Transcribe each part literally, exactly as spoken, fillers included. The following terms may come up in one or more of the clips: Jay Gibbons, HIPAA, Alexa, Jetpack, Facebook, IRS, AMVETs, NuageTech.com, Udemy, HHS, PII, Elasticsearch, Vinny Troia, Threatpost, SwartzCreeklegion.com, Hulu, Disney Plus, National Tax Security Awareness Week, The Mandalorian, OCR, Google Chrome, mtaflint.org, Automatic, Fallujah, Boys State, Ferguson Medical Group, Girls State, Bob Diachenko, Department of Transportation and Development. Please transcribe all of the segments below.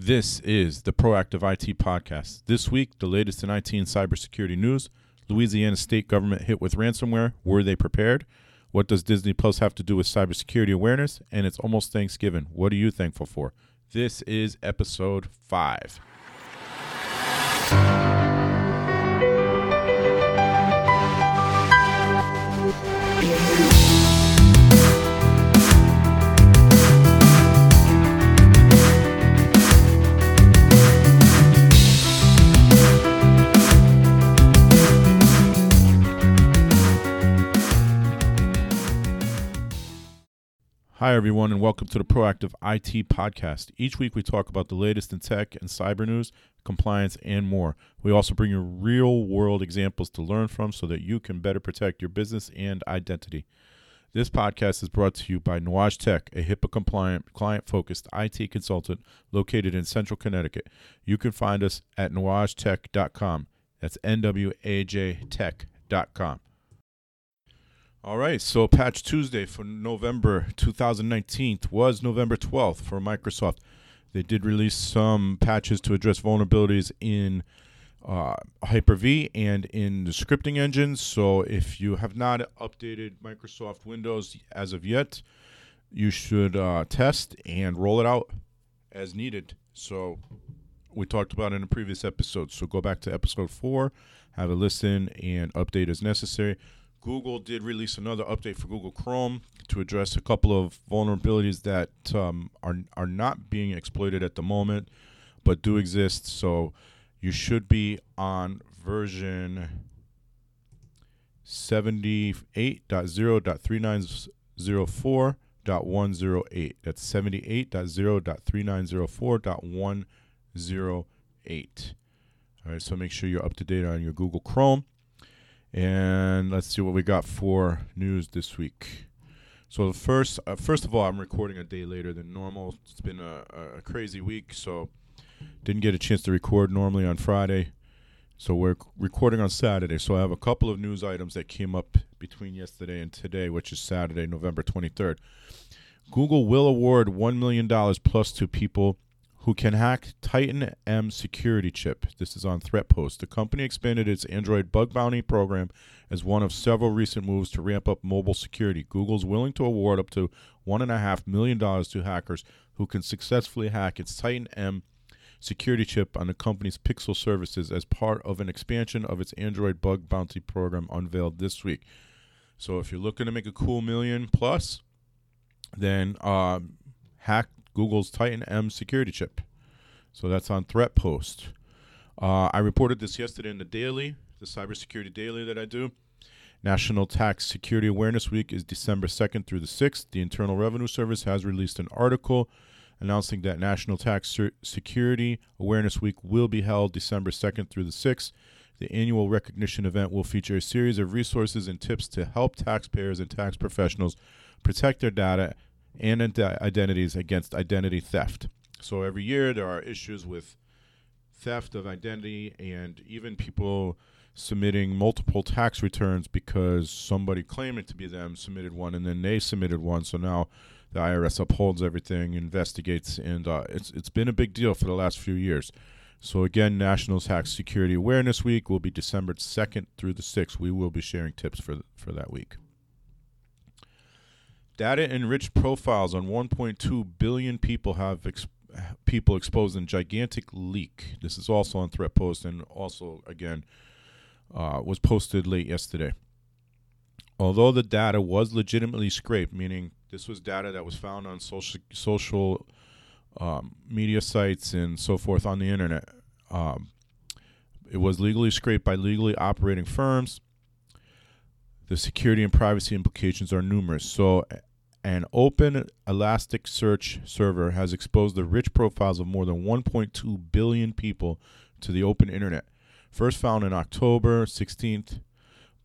This is the Proactive I T Podcast. This week, the latest in I T and cybersecurity news, Louisiana state government hit with ransomware. Were they prepared? What does Disney Plus have to do with cybersecurity awareness? And it's almost Thanksgiving. What are you thankful for? This is episode five. Hi, everyone, and welcome to the Proactive I T Podcast. Each week, we talk about the latest in tech and cyber news, compliance, and more. We also bring you real-world examples to learn from so that you can better protect your business and identity. This podcast is brought to you by NWAJ Tech, a HIPAA-compliant, client-focused I T consultant located in Central Connecticut. You can find us at N W A J Tech dot com. That's N W A J Tech dot com. All right, so Patch Tuesday for November two thousand nineteen was November twelfth for Microsoft. They did release some patches to address vulnerabilities in uh, Hyper-V and in the scripting engines. So if you have not updated Microsoft Windows as of yet, you should uh, test and roll it out as needed. So we talked about it in a previous episode. So go back to episode four, have a listen, and update as necessary. Google did release another update for Google Chrome to address a couple of vulnerabilities that um, are are not being exploited at the moment, but do exist. So you should be on version seventy-eight dot zero dot thirty-nine oh four dot one oh eight. That's seventy-eight dot zero dot thirty-nine oh four dot one oh eight. All right, so make sure you're up to date on your Google Chrome. And let's see what we got for news this week. So first, uh, first of all, I'm recording a day later than normal. It's been a, a crazy week, so didn't get a chance to record normally on Friday. So we're c- recording on Saturday. So I have a couple of news items that came up between yesterday and today, which is Saturday, November twenty-third. Google will award one million dollars plus to people who can hack Titan M security chip. This is on Threatpost. The company expanded its Android bug bounty program as one of several recent moves to ramp up mobile security. Google's willing to award up to one point five million dollars to hackers who can successfully hack its Titan M security chip on the company's Pixel services as part of an expansion of its Android bug bounty program unveiled this week. So if you're looking to make a cool million plus, then uh, hack Google's Titan M security chip. So that's on Threatpost. Uh, I reported this yesterday in the daily, the cybersecurity daily that I do. National Tax Security Awareness Week is December second through the sixth. The Internal Revenue Service has released an article announcing that National Tax Ser- Security Awareness Week will be held December second through the sixth. The annual recognition event will feature a series of resources and tips to help taxpayers and tax professionals protect their data and identities against identity theft. So every year there are issues with theft of identity and even people submitting multiple tax returns because somebody claiming to be them submitted one and then they submitted one. So now the I R S upholds everything, investigates, and uh, it's it's been a big deal for the last few years. So again, National Tax Security Awareness Week will be December second through the sixth. We will be sharing tips for th- for that week. Data-enriched profiles on one point two billion people have ex- people exposed in gigantic leak. This is also on Threatpost and also, again, uh, was posted late yesterday. Although the data was legitimately scraped, meaning this was data that was found on social, social um, media sites and so forth on the internet, um, it was legally scraped by legally operating firms. The security and privacy implications are numerous. So an open Elasticsearch server has exposed the rich profiles of more than one point two billion people to the open internet. First found on October sixteenth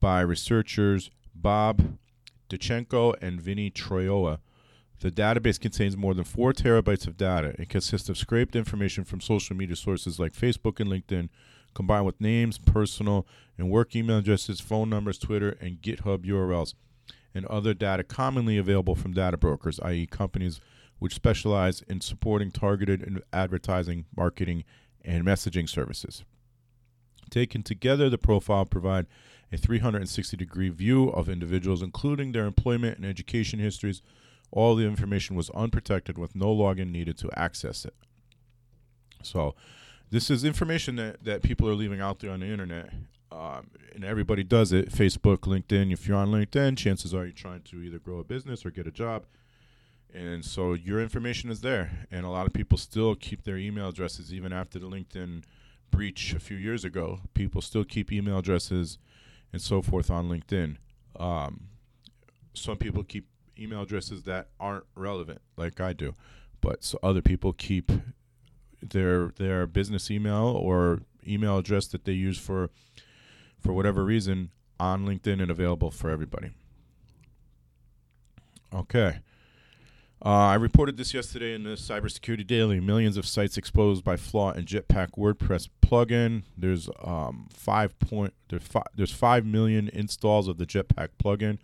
by researchers Bob Diachenko and Vinny Troia. The database contains more than four terabytes of data. It consists of scraped information from social media sources like Facebook and LinkedIn, combined with names, personal and work email addresses, phone numbers, Twitter, and GitHub U R Ls, and other data commonly available from data brokers, that is companies which specialize in supporting targeted advertising, marketing, and messaging services. Taken together, the profile provide a three hundred sixty degree view of individuals, including their employment and education histories. All the information was unprotected with no login needed to access it. So this is information that, that people are leaving out there on the internet, um, and everybody does it. Facebook, LinkedIn. If you're on LinkedIn, chances are you're trying to either grow a business or get a job. And so your information is there. And a lot of people still keep their email addresses, even after the LinkedIn breach a few years ago. People still keep email addresses and so forth on LinkedIn. Um, some people keep email addresses that aren't relevant, like I do. But so other people keep their their business email or email address that they use for for whatever reason on LinkedIn and available for everybody. Okay. Uh, I reported this yesterday in the Cybersecurity Daily. Millions of sites exposed by flaw in Jetpack WordPress plugin. There's um five point there's five, there's five million installs of the Jetpack plugin,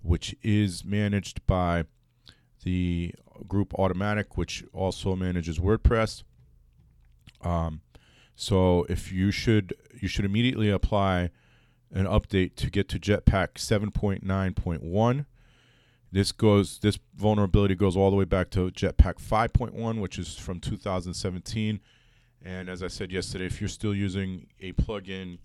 which is managed by the group Automatic, which also manages WordPress. Um, so if you should you should immediately apply an update to get to Jetpack seven point nine point one. This goes. This vulnerability goes all the way back to Jetpack five point one, which is from two thousand seventeen. And as I said yesterday, if you're still using a plugin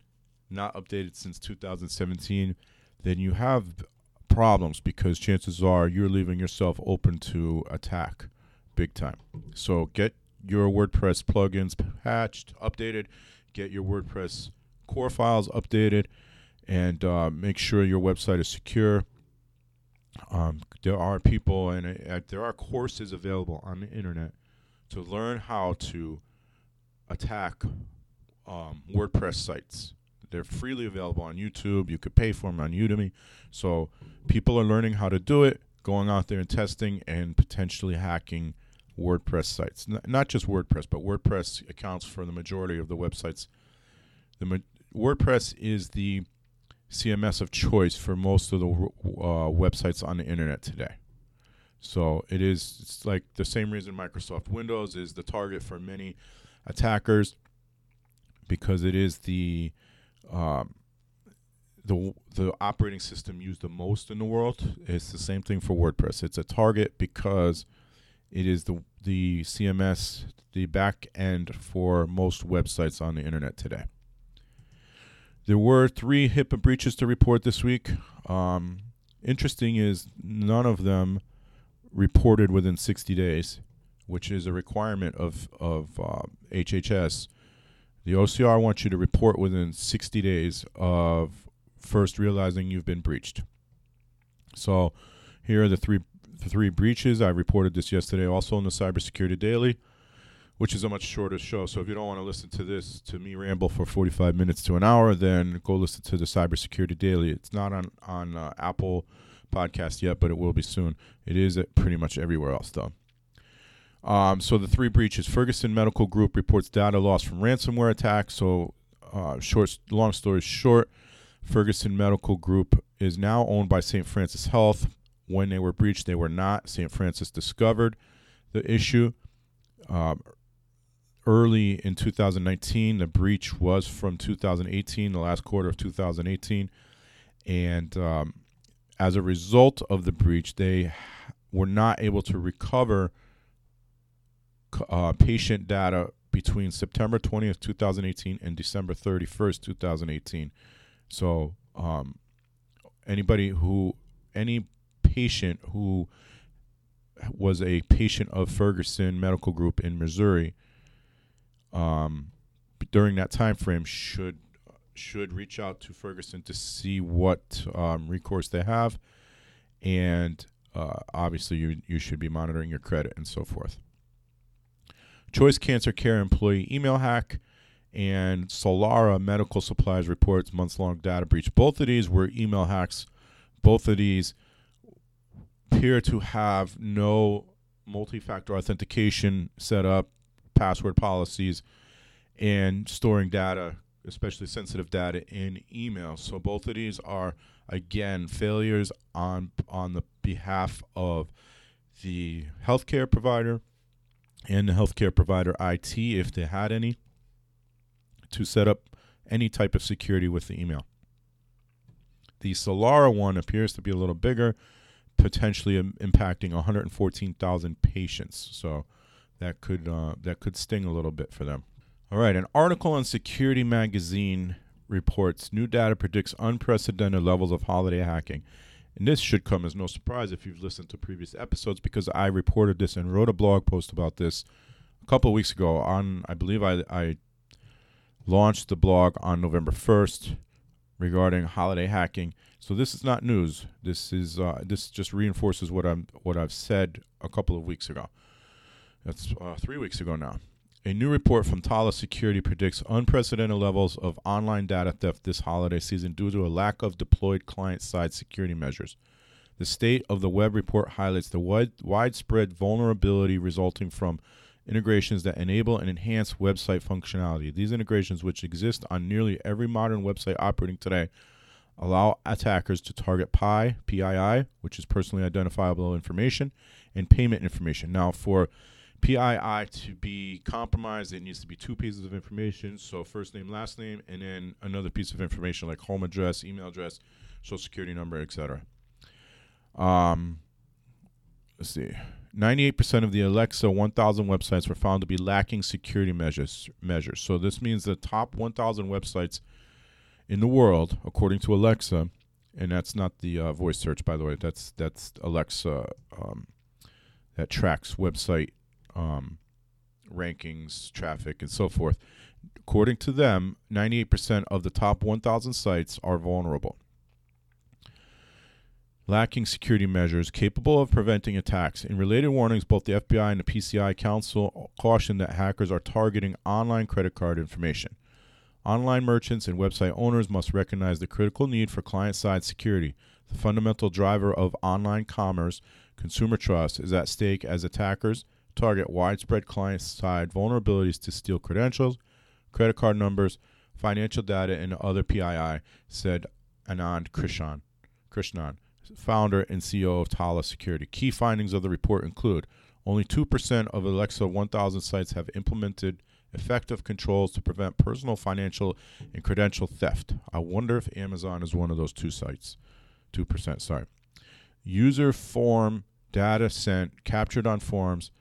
not updated since two thousand seventeen, then you have problems, because chances are you're leaving yourself open to attack big time. So get your WordPress plugins patched, updated. Get your WordPress core files updated, and uh, make sure your website is secure. Um, there are people and uh, there are courses available on the internet to learn how to attack um, WordPress sites. They're freely available on YouTube. You could pay for them on Udemy. So people are learning how to do it, going out there and testing and potentially hacking WordPress sites. N- not just WordPress, but WordPress accounts for the majority of the websites. The ma- WordPress is the C M S of choice for most of the uh, websites on the internet today. So it is it's like the same reason Microsoft Windows is the target for many attackers, because it is the um, the the operating system used the most in the world. It's the same thing for WordPress. It's a target because it is the the C M S, the back end for most websites on the internet today. There were three HIPAA breaches to report this week. Um, interesting is none of them reported within sixty days, which is a requirement of, of uh, H H S. The O C R wants you to report within sixty days of first realizing you've been breached. So here are the three the three breaches. I reported this yesterday also in the Cybersecurity Daily, which is a much shorter show. So if you don't want to listen to this, to me ramble for forty-five minutes to an hour, then go listen to the Cybersecurity Daily. It's not on, on uh, Apple Podcast yet, but it will be soon. It is at pretty much everywhere else, though. Um, so the three breaches. Ferguson Medical Group reports data loss from ransomware attacks. So uh, short, long story short, Ferguson Medical Group is now owned by Saint Francis Health. When they were breached, they were not. Saint Francis discovered the issue. Um, Early in two thousand nineteen, the breach was from two thousand eighteen, the last quarter of two thousand eighteen. And um, as a result of the breach, they were not able to recover uh, patient data between September twentieth, twenty eighteen and December thirty-first, twenty eighteen. So um, anybody who, any patient who was a patient of Ferguson Medical Group in Missouri, Um, during that time frame, should should reach out to Ferguson to see what um, recourse they have, and uh, obviously you you should be monitoring your credit and so forth. Choice Cancer Care employee email hack and Solara Medical Supplies reports months long data breach. Both of these were email hacks. Both of these appear to have no multi-factor authentication set up, password policies, and storing data, especially sensitive data, in email. So both of these are, again, failures on on the behalf of the healthcare provider and the healthcare provider I T, if they had any, to set up any type of security with the email. The Solara one appears to be a little bigger, potentially um, impacting one hundred fourteen thousand patients. So that could uh, that could sting a little bit for them. All right, an article on Security Magazine reports new data predicts unprecedented levels of holiday hacking. And this should come as no surprise if you've listened to previous episodes, because I reported this and wrote a blog post about this a couple of weeks ago. On I believe I, I launched the blog on November first regarding holiday hacking. So this is not news. This is uh, this just reinforces what I'm what I've said a couple of weeks ago. That's uh, three weeks ago now. A new report from Tala Security predicts unprecedented levels of online data theft this holiday season due to a lack of deployed client-side security measures. The State of the Web report highlights the wide, widespread vulnerability resulting from integrations that enable and enhance website functionality. These integrations, which exist on nearly every modern website operating today, allow attackers to target P I I, P I I, which is personally identifiable information, and payment information. Now, for P I I to be compromised, it needs to be two pieces of information, so first name, last name, and then another piece of information like home address, email address, social security number, et cetera. Um, let's see. ninety-eight percent of the Alexa one thousand websites were found to be lacking security measures. measures. So this means the top one thousand websites in the world, according to Alexa, and that's not the uh, voice search, by the way. That's, that's Alexa um, that tracks website Um, rankings, traffic, and so forth. According to them, ninety-eight percent of the top one thousand sites are vulnerable, lacking security measures capable of preventing attacks. In related warnings, both the F B I and the P C I Council caution that hackers are targeting online credit card information. Online merchants and website owners must recognize the critical need for client-side security. The fundamental driver of online commerce, consumer trust, is at stake as attackers target widespread client-side vulnerabilities to steal credentials, credit card numbers, financial data, and other P I I, said Anand Krishnan, Krishnan, founder and C E O of Tala Security. Key findings of the report include only two percent of Alexa one thousand sites have implemented effective controls to prevent personal, financial, and credential theft. I wonder if Amazon is one of those two sites. two percent, sorry. User form data sent, captured on forms,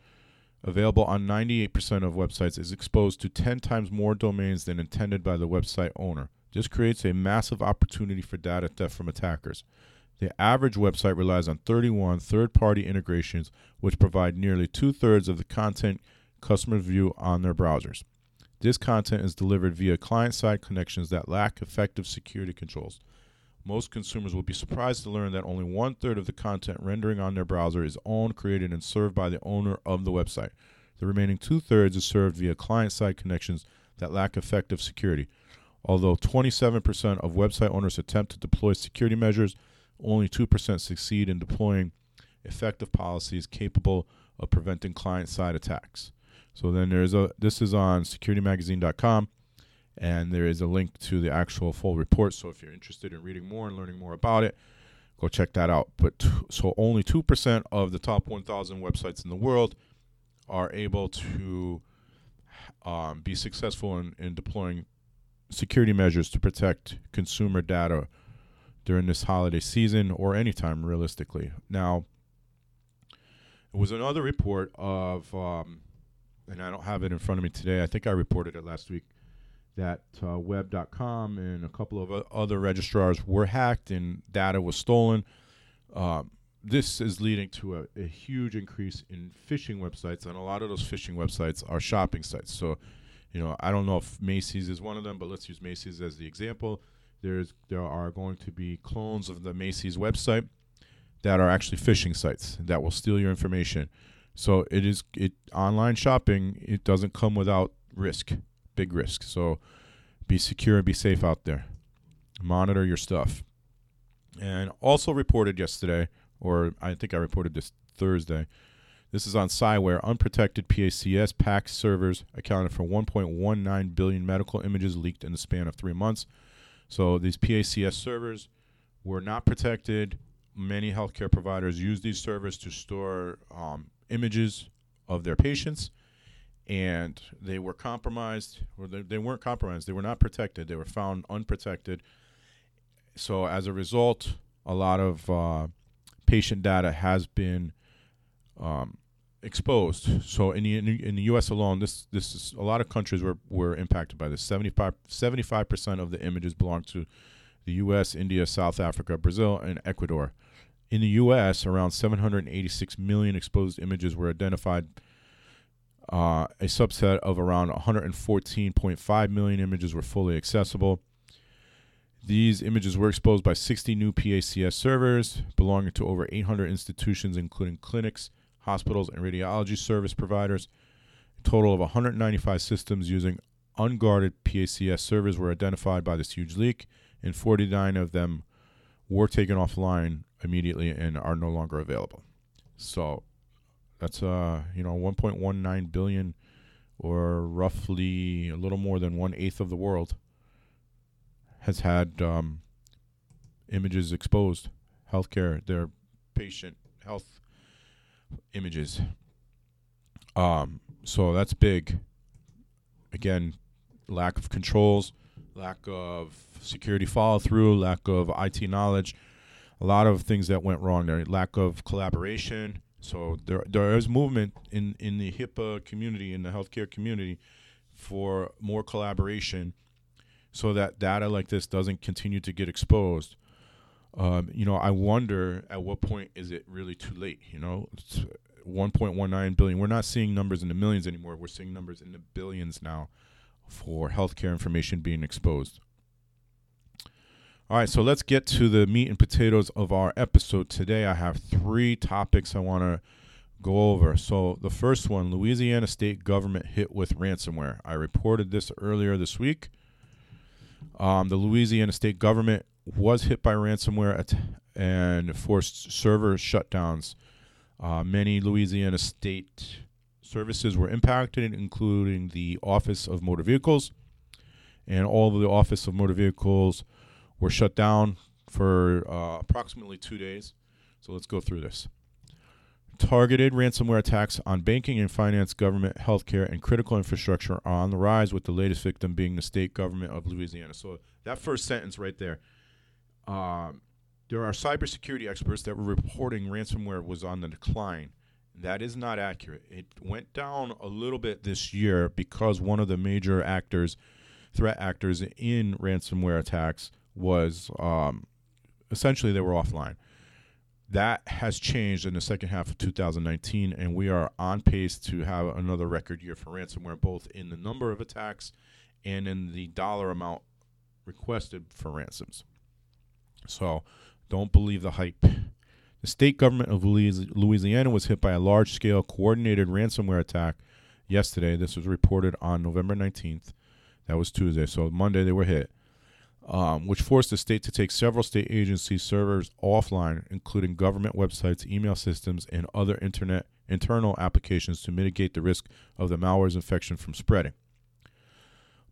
available on ninety-eight percent of websites, is exposed to ten times more domains than intended by the website owner. This creates a massive opportunity for data theft from attackers. The average website relies on thirty-one third-party integrations, which provide nearly two-thirds of the content customers view on their browsers. This content is delivered via client-side connections that lack effective security controls. Most consumers will be surprised to learn that only one-third of the content rendering on their browser is owned, created, and served by the owner of the website. The remaining two-thirds is served via client-side connections that lack effective security. Although twenty-seven percent of website owners attempt to deploy security measures, only two percent succeed in deploying effective policies capable of preventing client-side attacks. So then there's a. This is on security magazine dot com. And there is a link to the actual full report. So if you're interested in reading more and learning more about it, go check that out. But t- so only two percent of the top one thousand websites in the world are able to um, be successful in, in deploying security measures to protect consumer data during this holiday season or anytime, realistically. Now, it was another report of, um, and I don't have it in front of me today. I think I reported it last week, that uh, web dot com and a couple of other registrars were hacked and data was stolen. Um, this is leading to a, a huge increase in phishing websites, and a lot of those phishing websites are shopping sites. So, you know, I don't know if Macy's is one of them, but let's use Macy's as the example. There's There are going to be clones of the Macy's website that are actually phishing sites that will steal your information. So it is it online shopping, it doesn't come without risk. Big risk. So be secure and be safe out there. Monitor your stuff. And also reported yesterday, or I think I reported this Thursday, this is on Cyware, unprotected P A C S PACS servers accounted for one point one nine billion medical images leaked in the span of three months. So these P A C S servers were not protected, Many healthcare providers use these servers to store um, images of their patients, and they were compromised, or they, they weren't compromised. They were not protected. They were found unprotected. So as a result, a lot of uh, patient data has been um, exposed. So in the in the U S alone, this this is a lot of countries were were impacted by this. seventy-five percent of the images belong to the U S, India, South Africa, Brazil, and Ecuador. In the U S, around seven hundred eighty-six million exposed images were identified, uh, a subset of around one hundred fourteen point five million images were fully accessible. These images were exposed by sixty new P A C S servers belonging to over eight hundred institutions, including clinics, hospitals, and radiology service providers. A total of one hundred ninety-five systems using unguarded P A C S servers were identified by this huge leak, and forty-nine of them were taken offline immediately and are no longer available. So that's uh you know one point one nine billion, or roughly a little more than one eighth of the world, has had um, images exposed, healthcare, their patient health images. Um, so that's big. Again, lack of controls, lack of security follow-through, lack of I T knowledge, a lot of things that went wrong there, lack of collaboration. So there there is movement in, in the HIPAA community, in the healthcare community, for more collaboration so that data like this doesn't continue to get exposed. Um, you know, I wonder at what point is it really too late, you know? It's one point one nine billion. We're not seeing numbers in the millions anymore. We're seeing numbers in the billions now for healthcare information being exposed. All right, so let's get to the meat and potatoes of our episode today. I have three topics I want to go over. So the first one, Louisiana state government hit with ransomware. I reported this earlier this week. Um, the Louisiana state government was hit by ransomware at, and forced server shutdowns. Uh, many Louisiana state services were impacted, including the Office of Motor Vehicles, and all of the Office of Motor Vehicles were shut down for uh, approximately two days. So let's go through this. Targeted ransomware attacks on banking and finance, government, healthcare, and critical infrastructure are on the rise, with the latest victim being the state government of Louisiana. So that first sentence right there, um, there are cybersecurity experts that were reporting ransomware was on the decline. That is not accurate. It went down a little bit this year because one of the major actors, threat actors in ransomware attacks, was um, essentially they were offline. That has changed in the second half of two thousand nineteen, and we are on pace to have another record year for ransomware, both in the number of attacks and in the dollar amount requested for ransoms. So don't believe the hype. The state government of Louisiana was hit by a large-scale coordinated ransomware attack yesterday. This was reported on November nineteenth. That was Tuesday, so Monday they were hit. Um, which forced the state to take several state agency servers offline, including government websites, email systems, and other internet internal applications to mitigate the risk of the malware's infection from spreading.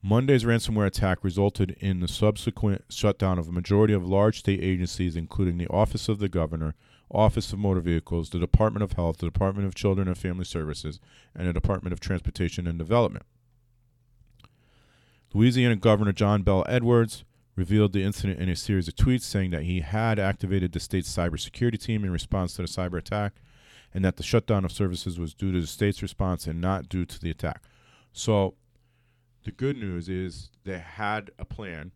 Monday's ransomware attack resulted in the subsequent shutdown of a majority of large state agencies, including the Office of the Governor, Office of Motor Vehicles, the Department of Health, the Department of Children and Family Services, and the Department of Transportation and Development. Louisiana Governor John Bel Edwards revealed the incident in a series of tweets, saying that he had activated the state's cybersecurity team in response to the cyber attack, and that the shutdown of services was due to the state's response and not due to the attack. So the good news is they had a plan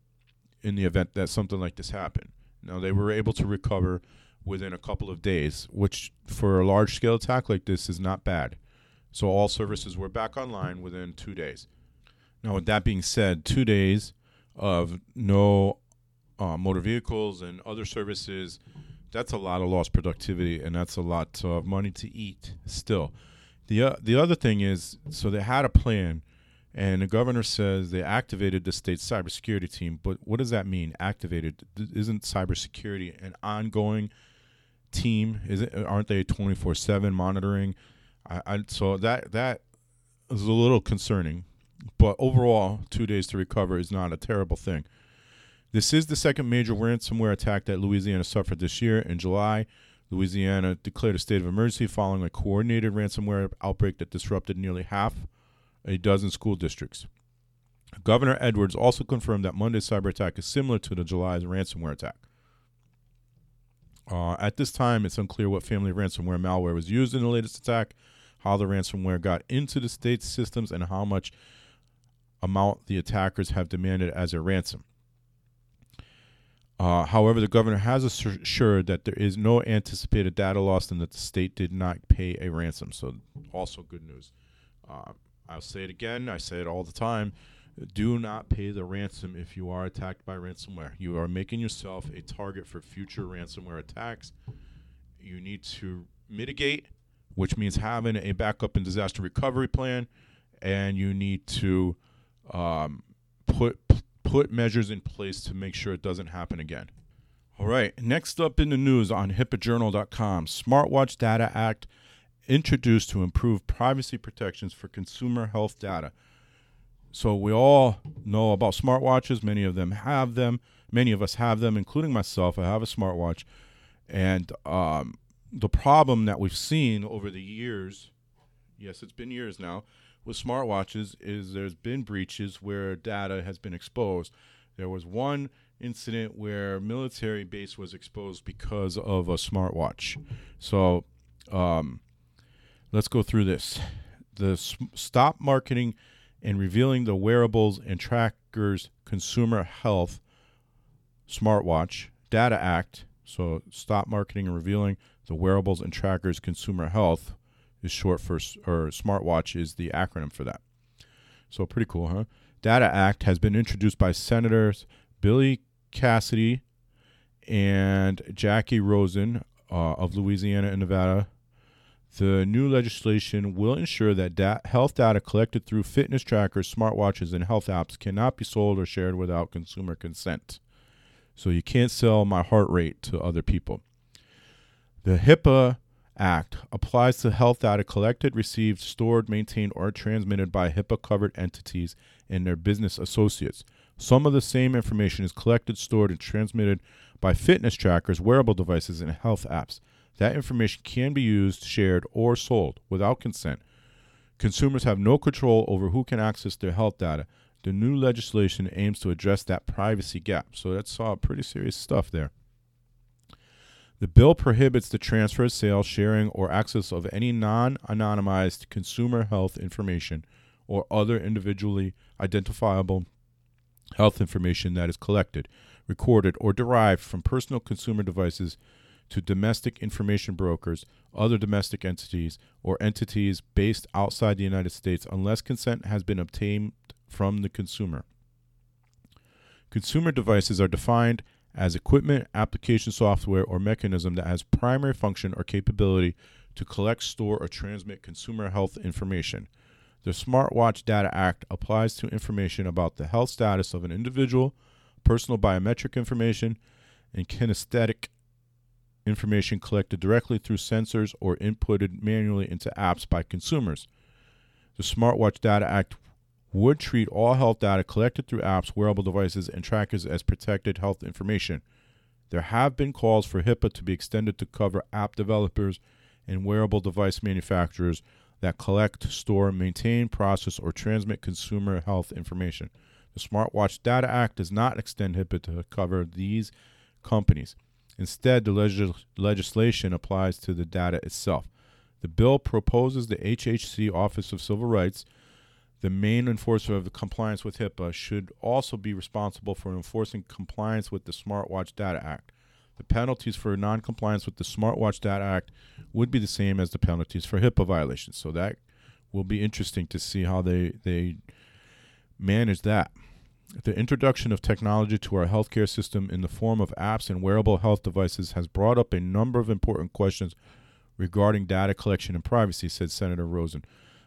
in the event that something like this happened. Now, they were able to recover within a couple of days, which for a large-scale attack like this is not bad. So all services were back online within two days. Now, with that being said, two days of no uh, motor vehicles and other services, that's a lot of lost productivity, and that's a lot of money to eat still. The uh, the other thing is, so they had a plan, and the governor says they activated the state's cybersecurity team. But what does that mean, activated? Isn't cybersecurity an ongoing team? Is it, aren't they twenty-four seven monitoring? I, I, so that that is a little concerning. But overall, two days to recover is not a terrible thing. This is the second major ransomware attack that Louisiana suffered this year. In July, Louisiana declared a state of emergency following a coordinated ransomware outbreak that disrupted nearly half a dozen school districts. Governor Edwards also confirmed that Monday's cyber attack is similar to the July's ransomware attack. Uh, at this time, it's unclear what family ransomware malware was used in the latest attack, how the ransomware got into the state's systems, and how much amount the attackers have demanded as a ransom. Uh, however, the governor has assured that there is no anticipated data loss and that the state did not pay a ransom. So also good news. Uh, I'll say it again. I say it all the time. Do not pay the ransom if you are attacked by ransomware. You are making yourself a target for future ransomware attacks. You need to mitigate, which means having a backup and disaster recovery plan. And you need to um, put... put measures in place to make sure it doesn't happen again. All right, next up in the news on HIPAA journal dot com, Smartwatch Data Act introduced to improve privacy protections for consumer health data. So we all know about smartwatches. Many of them have them. Many of us have them, including myself. I have a smartwatch. And um, the problem that we've seen over the years, yes, it's been years now, with smartwatches is there's been breaches where data has been exposed. There was one incident where military base was exposed because of a smartwatch. So um, let's go through this. The s- stop marketing and revealing the wearables and trackers consumer health smartwatch data act. So stop marketing and revealing the wearables and trackers consumer health is short for, or smartwatch is the acronym for that. So pretty cool, huh? Data Act has been introduced by Senators Billy Cassidy and Jackie Rosen uh, of Louisiana and Nevada. The new legislation will ensure that da- health data collected through fitness trackers, smartwatches, and health apps cannot be sold or shared without consumer consent. So you can't sell my heart rate to other people. The HIPAA Act applies to health data collected, received, stored, maintained, or transmitted by HIPAA-covered entities and their business associates. Some of the same information is collected, stored, and transmitted by fitness trackers, wearable devices, and health apps. That information can be used, shared, or sold without consent. Consumers have no control over who can access their health data. The new legislation aims to address that privacy gap. So that's uh, pretty serious stuff there. The bill prohibits the transfer, sale, sharing, or access of any non-anonymized consumer health information or other individually identifiable health information that is collected, recorded, or derived from personal consumer devices to domestic information brokers, other domestic entities, or entities based outside the United States unless consent has been obtained from the consumer. Consumer devices are defined as equipment, application software, or mechanism that has primary function or capability to collect, store, or transmit consumer health information. The Smartwatch Data Act applies to information about the health status of an individual, personal biometric information, and kinesthetic information collected directly through sensors or inputted manually into apps by consumers. The Smartwatch Data Act would treat all health data collected through apps, wearable devices, and trackers as protected health information. There have been calls for HIPAA to be extended to cover app developers and wearable device manufacturers that collect, store, maintain, process, or transmit consumer health information. The Smartwatch Data Act does not extend HIPAA to cover these companies. Instead, the leg- legislation applies to the data itself. The bill proposes the H H C Office of Civil Rights, the main enforcer of the compliance with HIPAA, should also be responsible for enforcing compliance with the Smartwatch Data Act. The penalties for noncompliance with the Smartwatch Data Act would be the same as the penalties for HIPAA violations. So that will be interesting to see how they, they manage that. The introduction of technology to our healthcare system in the form of apps and wearable health devices has brought up a number of important questions regarding data collection and privacy, said Senator Rosen.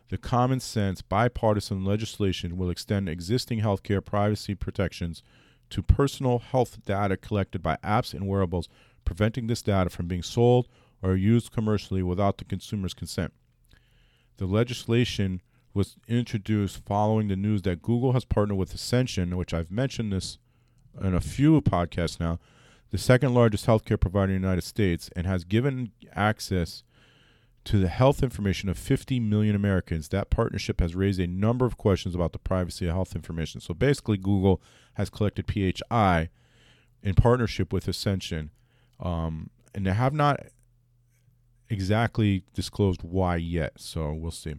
The common sense bipartisan legislation will extend existing healthcare privacy protections to personal health data collected by apps and wearables, preventing this data from being sold or used commercially without the consumer's consent. The legislation was introduced following the news that Google has partnered with Ascension, which I've mentioned this in a few podcasts now, the second largest healthcare provider in the United States, and has given access to the health information of fifty million Americans. That partnership has raised a number of questions about the privacy of health information. So basically, Google has collected P I I in partnership with Ascension, um, and they have not exactly disclosed why yet, so we'll see.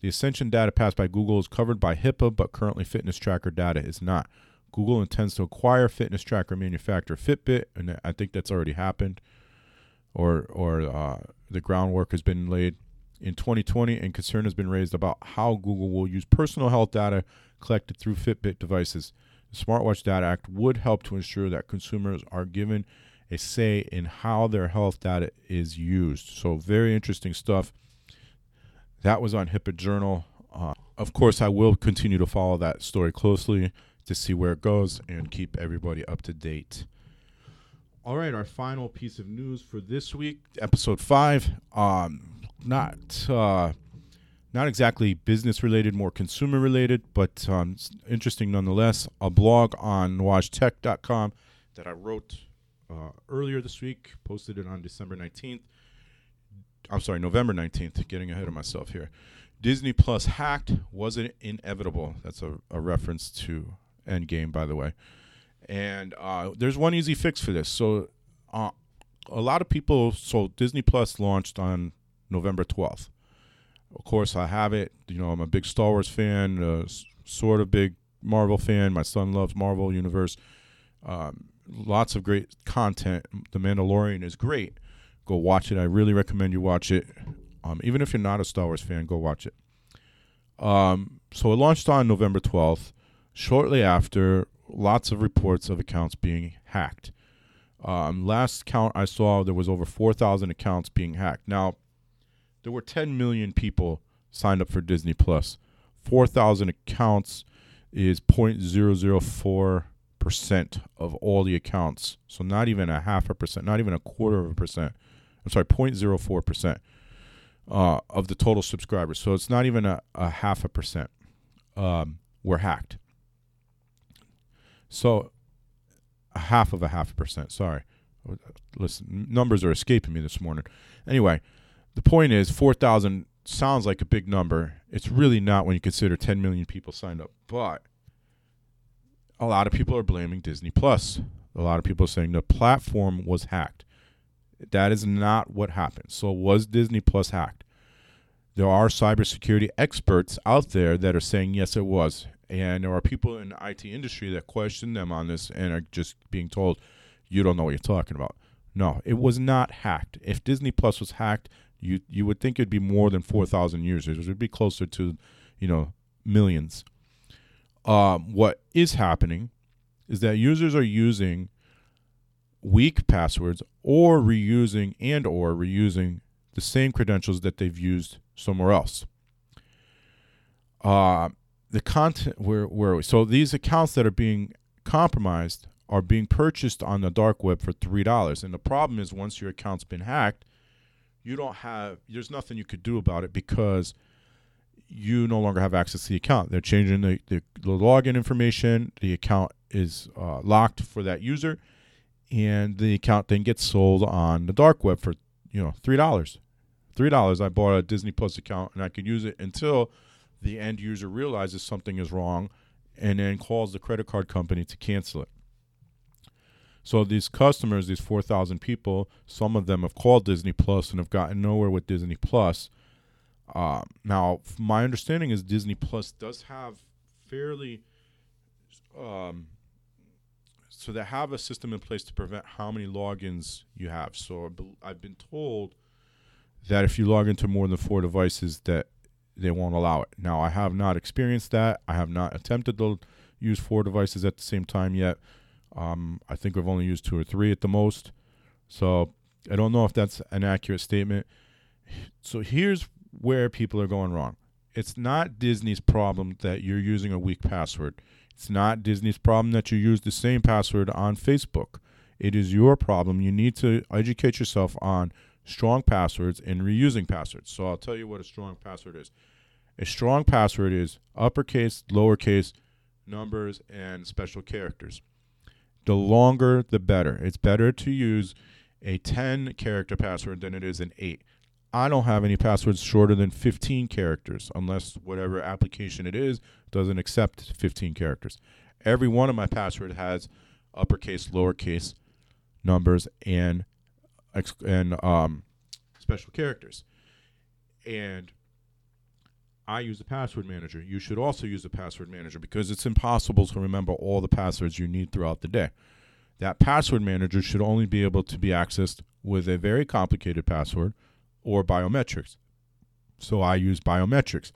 The Ascension data passed by Google is covered by HIPAA, but currently fitness tracker data is not. Google intends to acquire fitness tracker manufacturer Fitbit, and I think that's already happened, or or uh, the groundwork has been laid in twenty twenty, and concern has been raised about how Google will use personal health data collected through Fitbit devices. The Smartwatch Data Act would help to ensure that consumers are given a say in how their health data is used. So very interesting stuff. That was on HIPAA Journal. Uh, of course, I will continue to follow that story closely to see where it goes and keep everybody up to date. All right, our final piece of news for this week, episode five. Um, not uh, not exactly business related, more consumer related, but um, interesting nonetheless. A blog on Nuage Tech dot com that I wrote uh, earlier this week, posted it on December nineteenth. I'm sorry, November nineteenth, getting ahead of myself here. Disney Plus hacked, was it inevitable? That's a, a reference to Endgame, by the way. And uh, there's one easy fix for this. So uh, a lot of people, so Disney Plus launched on November twelfth. Of course, I have it. You know, I'm a big Star Wars fan, uh, s- sort of big Marvel fan. My son loves Marvel Universe. Um, lots of great content. The Mandalorian is great. Go watch it. I really recommend you watch it. Um, even if you're not a Star Wars fan, go watch it. Um, so it launched on November twelfth. Shortly after, lots of reports of accounts being hacked. Um, last count I saw, there was over four thousand accounts being hacked. Now, there were ten million people signed up for Disney Plus. four thousand accounts is zero point zero zero four percent of all the accounts. So not even a half a percent, not even a quarter of a percent. I'm sorry, zero point zero four percent uh, of the total subscribers. So it's not even a, a half a percent um, were hacked. So a half of a half a percent, sorry. Listen, numbers are escaping me this morning. Anyway, the point is four thousand sounds like a big number. It's really not when you consider ten million people signed up. But a lot of people are blaming Disney Plus. A lot of people are saying the platform was hacked. That is not what happened. So was Disney Plus hacked? There are cybersecurity experts out there that are saying, yes, it was. And there are people in the I T industry that question them on this and are just being told, you don't know what you're talking about. No, it was not hacked. If Disney Plus was hacked, you you would think it'd be more than four thousand users. It would be closer to, you know, millions. Um, what is happening is that users are using weak passwords or reusing and or reusing the same credentials that they've used somewhere else. Uh, the content, where, where are we? So these accounts that are being compromised are being purchased on the dark web for three dollars. And the problem is once your account's been hacked, you don't have, there's nothing you could do about it because you no longer have access to the account. They're changing the, the, the login information. The account is uh, locked for that user, and the account then gets sold on the dark web for, you know, three dollars. three dollars, I bought a Disney Plus account, and I could use it until the end user realizes something is wrong and then calls the credit card company to cancel it. So these customers, these four thousand people, some of them have called Disney Plus and have gotten nowhere with Disney Plus. Uh, now, my understanding is Disney Plus does have fairly, um, so they have a system in place to prevent how many logins you have. So I've been told that if you log into more than four devices, that they won't allow it. Now, I have not experienced that. I have not attempted to use four devices at the same time yet. Um, I think I've only used two or three at the most. So I don't know if that's an accurate statement. So here's where people are going wrong. It's not Disney's problem that you're using a weak password. It's not Disney's problem that you use the same password on Facebook. It is your problem. You need to educate yourself on strong passwords and reusing passwords. So I'll tell you what a strong password is. A strong password is uppercase, lowercase, numbers, and special characters. the longer the better. It's better to use a ten-character password than it is an eight. I don't have any passwords shorter than fifteen characters, unless whatever application it is doesn't accept fifteen characters. Every one of my passwords has uppercase, lowercase numbers, and and um, special characters. And I use a password manager. You should also use a password manager because it's impossible to remember all the passwords you need throughout the day. That password manager should only be able to be accessed with a very complicated password or biometrics. So I use biometrics.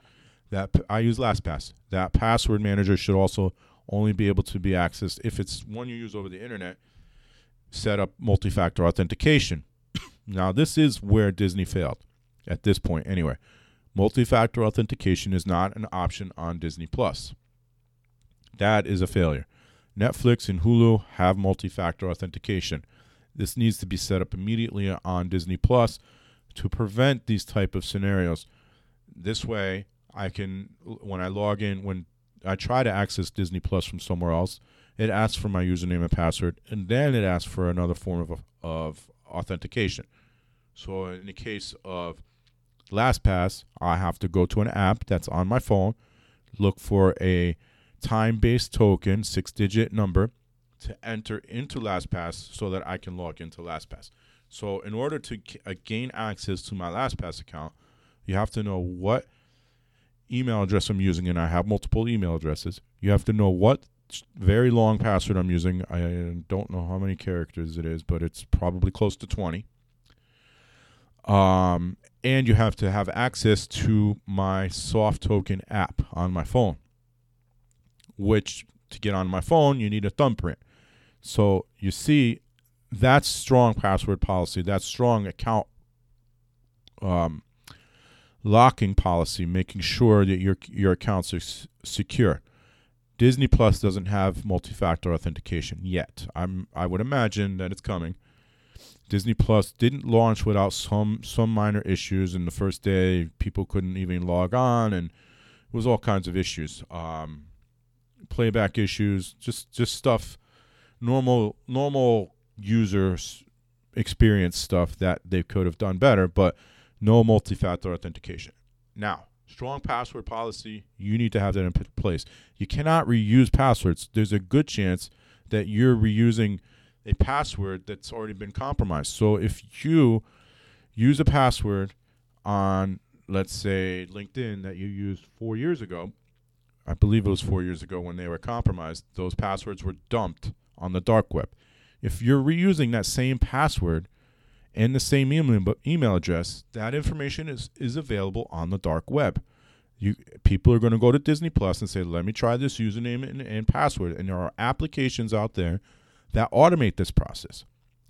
That I use LastPass. That password manager should also only be able to be accessed if it's one you use over the internet. Set up multi-factor authentication. Now, this is where Disney failed at this point anyway. Multi-factor authentication is not an option on Disney Plus. That is a failure. Netflix and Hulu have multi-factor authentication. This needs to be set up immediately on Disney Plus to prevent these type of scenarios. This way, I can, when I log in, when I try to access Disney Plus from somewhere else, it asks for my username and password, and then it asks for another form of of authentication. So in the case of LastPass, I have to go to an app that's on my phone, look for a time-based token, six-digit number, to enter into LastPass so that I can log into LastPass. So in order to g- gain access to my LastPass account, you have to know what email address I'm using, and I have multiple email addresses. You have to know what very long password I'm using. I don't know how many characters it is, but it's probably close to twenty. Um, and you have to have access to my soft token app on my phone, which to get on my phone, you need a thumbprint. So you see, that's strong password policy. That's strong account um, locking policy, making sure that your your accounts are s- secure. Disney Plus doesn't have multi-factor authentication yet. I'm I would imagine that it's coming. Disney Plus didn't launch without some some minor issues. In the first day, people couldn't even log on, and it was all kinds of issues, um, playback issues, just just stuff, normal normal user experience stuff that they could have done better, but no multi-factor authentication. Now, strong password policy, you need to have that in place. You cannot reuse passwords. There's a good chance that you're reusing a password that's already been compromised. So if you use a password on, let's say, LinkedIn that you used four years ago, I believe it was four years ago when they were compromised, those passwords were dumped on the dark web. If you're reusing that same password and the same email, email address, that information is, is available on the dark web. You People are going to go to Disney Plus and say, let me try this username and, and password. And there are applications out there that automate this process.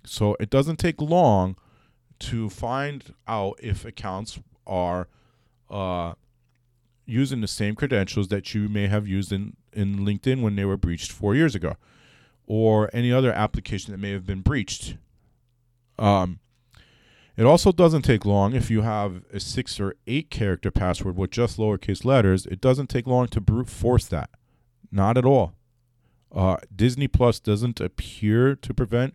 So it doesn't take long to find out if accounts are uh, using the same credentials that you may have used in, in LinkedIn when they were breached four years ago, or any other application that may have been breached. Um, it also doesn't take long if you have a six or eight character password with just lowercase letters. It doesn't take long to brute force that. Not at all. Uh, Disney Plus doesn't appear to prevent,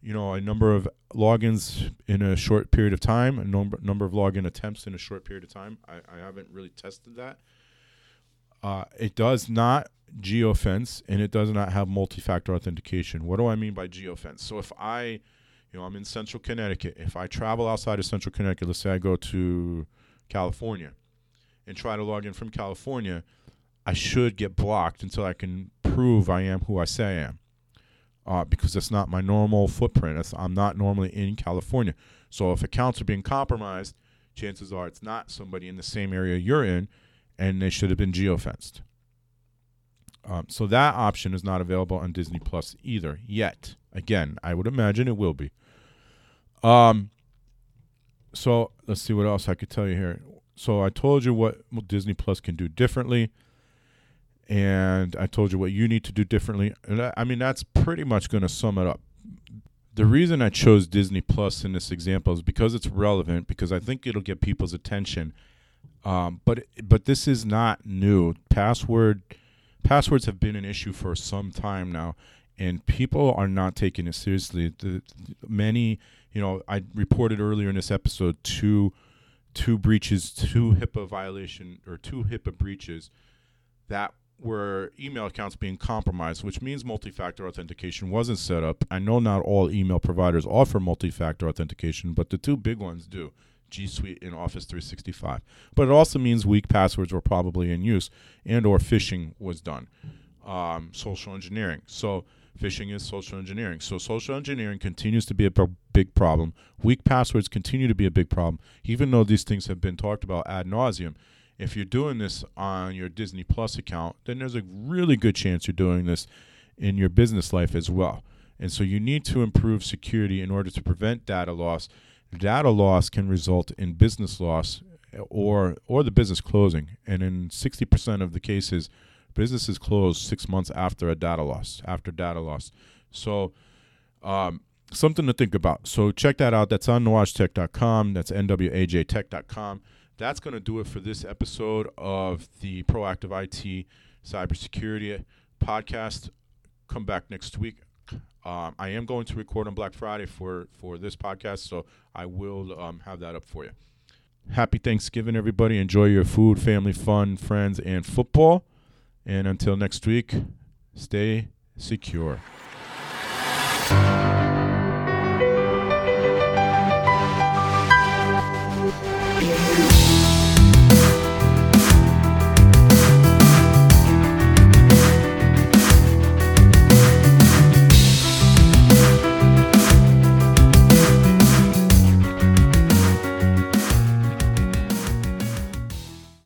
you know, a number of logins in a short period of time, a number number of login attempts in a short period of time. I, I haven't really tested that. Uh, it does not geofence, and it does not have multi-factor authentication. What do I mean by geofence? So if I, you know, I'm in Central Connecticut. If I travel outside of Central Connecticut, let's say I go to California and try to log in from California, I should get blocked until I can prove I am who I say I am, uh, because that's not my normal footprint. That's, I'm not normally in California. So if accounts are being compromised, chances are it's not somebody in the same area you're in, and they should have been geofenced. Um, so that option is not available on Disney Plus either yet. Again, I would imagine it will be. Um. So let's see what else I could tell you here. So I told you what Disney Plus can do differently, and I told you what you need to do differently. And I, I mean, that's pretty much going to sum it up. The reason I chose Disney Plus in this example is because it's relevant, because I think it'll get people's attention. Um, but but this is not new. Password passwords have been an issue for some time now, and people are not taking it seriously. The, many, you know, I reported earlier in this episode two, two breaches, two HIPAA violation or two HIPAA breaches that were email accounts being compromised, which means multi-factor authentication wasn't set up. I know not all email providers offer multi-factor authentication, but the two big ones do, G Suite and Office three sixty-five. But it also means weak passwords were probably in use and or phishing was done. Um, social engineering. So phishing is social engineering. So social engineering continues to be a pro- big problem. Weak passwords continue to be a big problem, even though these things have been talked about ad nauseum. If you're doing this on your Disney Plus account, then there's a really good chance you're doing this in your business life as well. And so you need to improve security in order to prevent data loss. Data loss can result in business loss or or the business closing. And in sixty percent of the cases, businesses close six months after a data loss, after data loss. So um, something to think about. So check that out. That's on Nuage Tech dot com. That's N W A J Tech dot com. That's going to do it for this episode of the Proactive I T Cybersecurity Podcast. Come back next week. Um, I am going to record on Black Friday for, for this podcast, so I will um, have that up for you. Happy Thanksgiving, everybody. Enjoy your food, family, fun, friends, and football. And until next week, stay secure.